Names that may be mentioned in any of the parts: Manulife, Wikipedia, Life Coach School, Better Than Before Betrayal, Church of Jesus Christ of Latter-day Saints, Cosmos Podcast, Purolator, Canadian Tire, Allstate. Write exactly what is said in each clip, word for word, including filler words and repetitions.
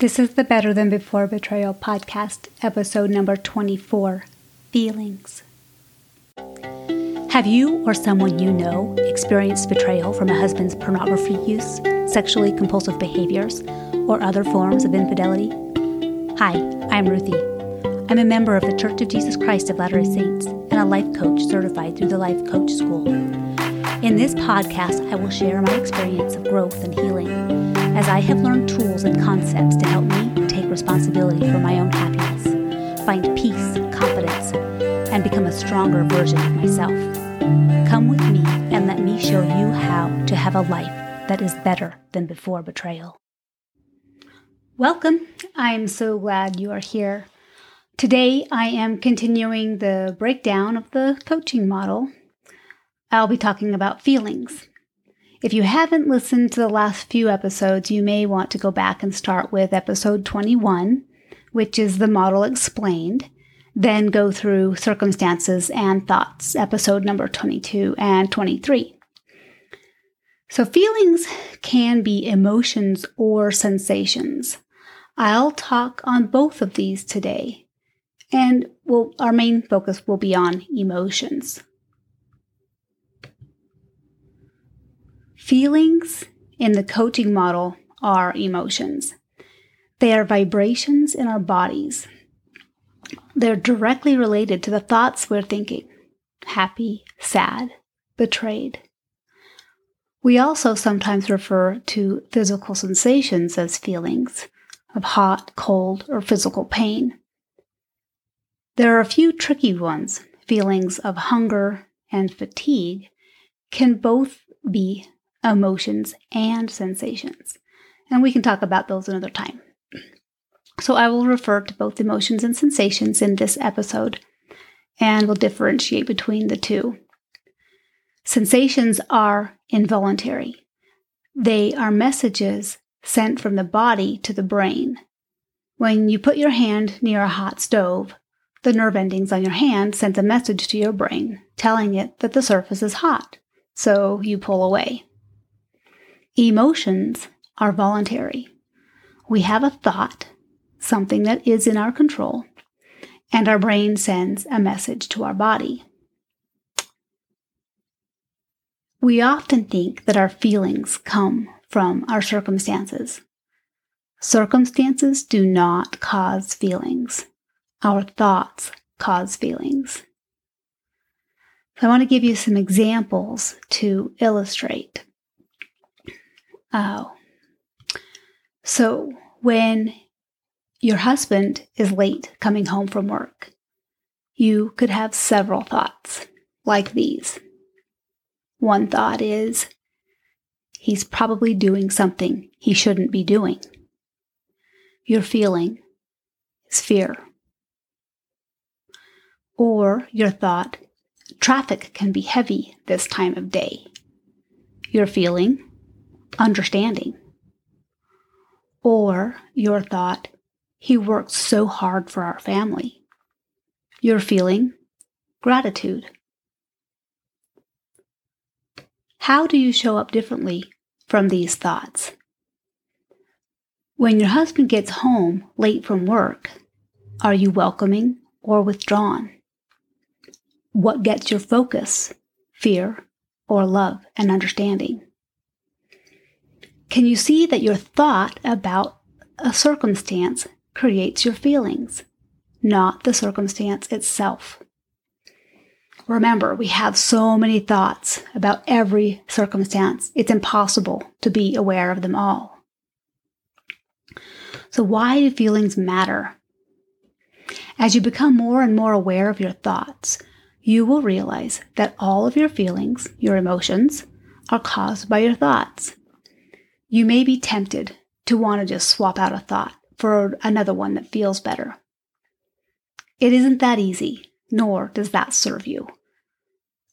This is the Better Than Before Betrayal podcast, episode number twenty-four, Feelings. Have you or someone you know experienced betrayal from a husband's pornography use, sexually compulsive behaviors, or other forms of infidelity? Hi, I'm Ruthie. I'm a member of the Church of Jesus Christ of Latter-day Saints and a life coach certified through the Life Coach School. In this podcast, I will share my experience of growth and healing, as I have learned tools and concepts to help me take responsibility for my own happiness, find peace, confidence, and become a stronger version of myself. Come with me and let me show you how to have a life that is better than before betrayal. Welcome. I am so glad you are here. Today, I am continuing the breakdown of the coaching model. I'll be talking about feelings. If you haven't listened to the last few episodes, you may want to go back and start with episode twenty-one, which is the model explained, then go through circumstances and thoughts, episode number twenty-two and twenty-three. So feelings can be emotions or sensations. I'll talk on both of these today, and we'll, our main focus will be on emotions. Feelings in the coaching model are emotions. They are vibrations in our bodies. They're directly related to the thoughts we're thinking: happy, sad, betrayed. We also sometimes refer to physical sensations as feelings of hot, cold, or physical pain. There are a few tricky ones. Feelings of hunger and fatigue can both be emotions and sensations, and we can talk about those another time. So I will refer to both emotions and sensations in this episode, and we'll differentiate between the two. Sensations are involuntary. They are messages sent from the body to the brain. When you put your hand near a hot stove, the nerve endings on your hand send a message to your brain, telling it that the surface is hot, so you pull away. Emotions are voluntary. We have a thought, something that is in our control, and our brain sends a message to our body. We often think that our feelings come from our circumstances. Circumstances do not cause feelings. Our thoughts cause feelings. So I want to give you some examples to illustrate. Oh, so when your husband is late coming home from work, you could have several thoughts like these. One thought is, he's probably doing something he shouldn't be doing. Your feeling is fear. Or your thought, traffic can be heavy this time of day. Your feeling, understanding. Or your thought, he works so hard for our family. Your feeling, gratitude. How do you show up differently from these thoughts? When your husband gets home late from work, are you welcoming or withdrawn? What gets your focus, fear or love and understanding? Can you see that your thought about a circumstance creates your feelings, not the circumstance itself? Remember, we have so many thoughts about every circumstance. It's impossible to be aware of them all. So why do feelings matter? As you become more and more aware of your thoughts, you will realize that all of your feelings, your emotions, are caused by your thoughts. You may be tempted to want to just swap out a thought for another one that feels better. It isn't that easy, nor does that serve you.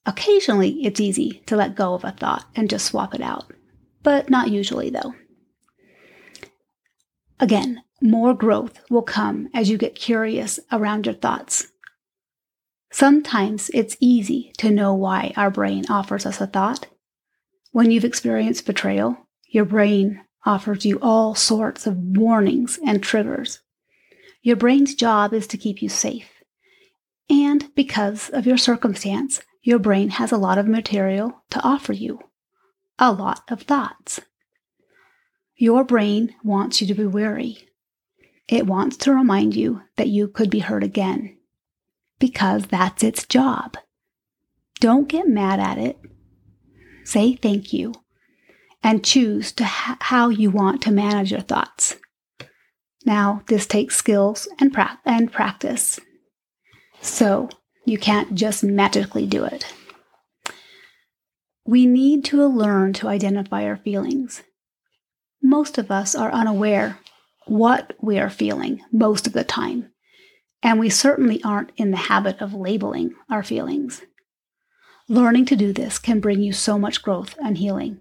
Occasionally, it's easy to let go of a thought and just swap it out, but not usually, though. Again, more growth will come as you get curious around your thoughts. Sometimes it's easy to know why our brain offers us a thought. When you've experienced betrayal, your brain offers you all sorts of warnings and triggers. Your brain's job is to keep you safe. And because of your circumstance, your brain has a lot of material to offer you, a lot of thoughts. Your brain wants you to be wary. It wants to remind you that you could be hurt again, because that's its job. Don't get mad at it. Say thank you, and choose to ha- how you want to manage your thoughts. Now, this takes skills and, pra- and practice. So you can't just magically do it. We need to learn to identify our feelings. Most of us are unaware what we are feeling most of the time, and we certainly aren't in the habit of labeling our feelings. Learning to do this can bring you so much growth and healing.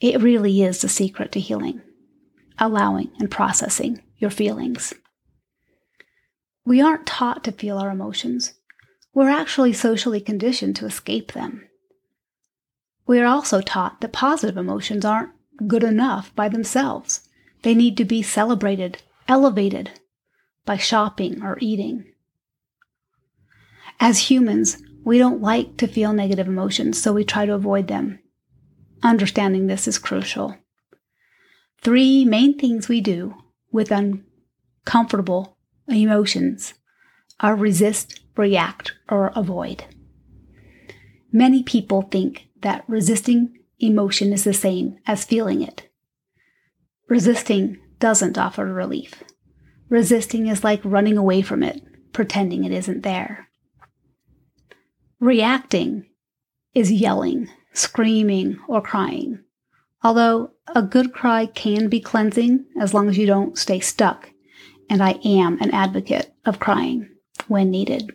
It really is the secret to healing, allowing and processing your feelings. We aren't taught to feel our emotions. We're actually socially conditioned to escape them. We are also taught that positive emotions aren't good enough by themselves. They need to be celebrated, elevated by shopping or eating. As humans, we don't like to feel negative emotions, so we try to avoid them. Understanding this is crucial. Three main things we do with uncomfortable emotions are resist, react, or avoid. Many people think that resisting emotion is the same as feeling it. Resisting doesn't offer relief. Resisting is like running away from it, pretending it isn't there. Reacting is yelling, screaming, or crying. Although a good cry can be cleansing as long as you don't stay stuck, and I am an advocate of crying when needed.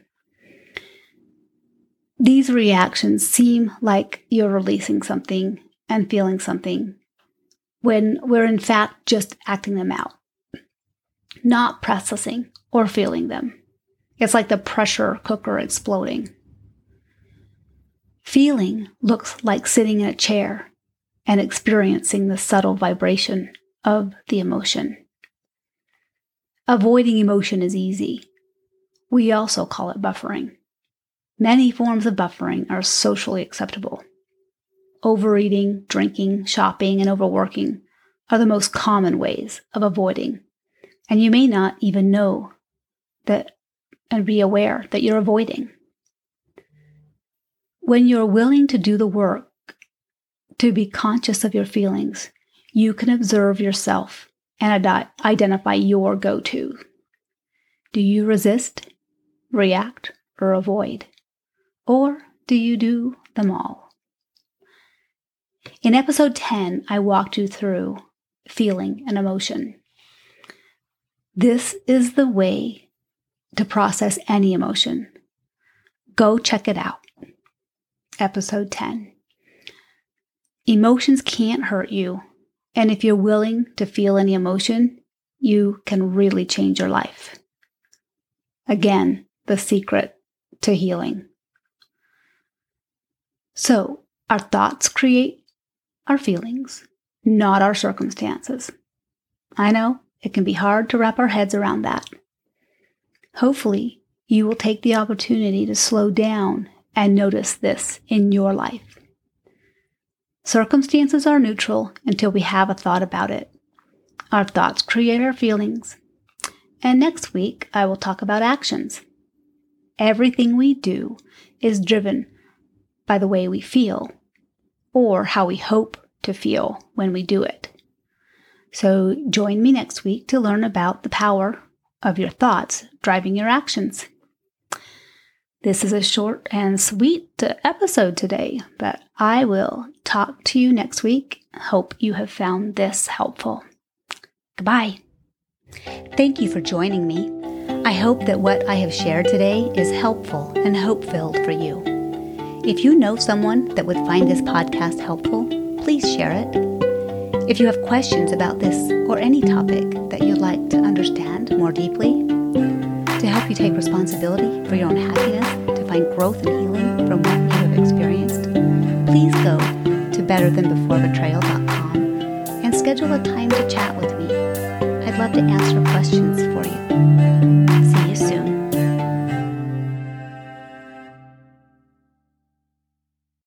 These reactions seem like you're releasing something and feeling something when we're in fact just acting them out, not processing or feeling them. It's like the pressure cooker exploding. Feeling looks like sitting in a chair and experiencing the subtle vibration of the emotion. Avoiding emotion is easy. We also call it buffering. Many forms of buffering are socially acceptable. Overeating, drinking, shopping, and overworking are the most common ways of avoiding. And you may not even know that and be aware that you're avoiding. When you're willing to do the work to be conscious of your feelings, you can observe yourself and ad- identify your go-to. Do you resist, react, or avoid? Or do you do them all? In episode ten, I walked you through feeling and emotion. This is the way to process any emotion. Go check it out. Episode ten. Emotions can't hurt you, and if you're willing to feel any emotion, you can really change your life. Again, the secret to healing. So, our thoughts create our feelings, not our circumstances. I know it can be hard to wrap our heads around that. Hopefully, you will take the opportunity to slow down and notice this in your life. Circumstances are neutral until we have a thought about it. Our thoughts create our feelings. And next week, I will talk about actions. Everything we do is driven by the way we feel or how we hope to feel when we do it. So join me next week to learn about the power of your thoughts driving your actions. This is a short and sweet episode today, but I will talk to you next week. Hope you have found this helpful. Goodbye. Thank you for joining me. I hope that what I have shared today is helpful and hope-filled for you. If you know someone that would find this podcast helpful, please share it. If you have questions about this or any topic that you'd like to understand more deeply, to help you take responsibility for your own happiness, to find growth and healing from what you have experienced, please go to better than before betrayal dot com and schedule schedule a time to chat with me. I'd love to answer questions for you.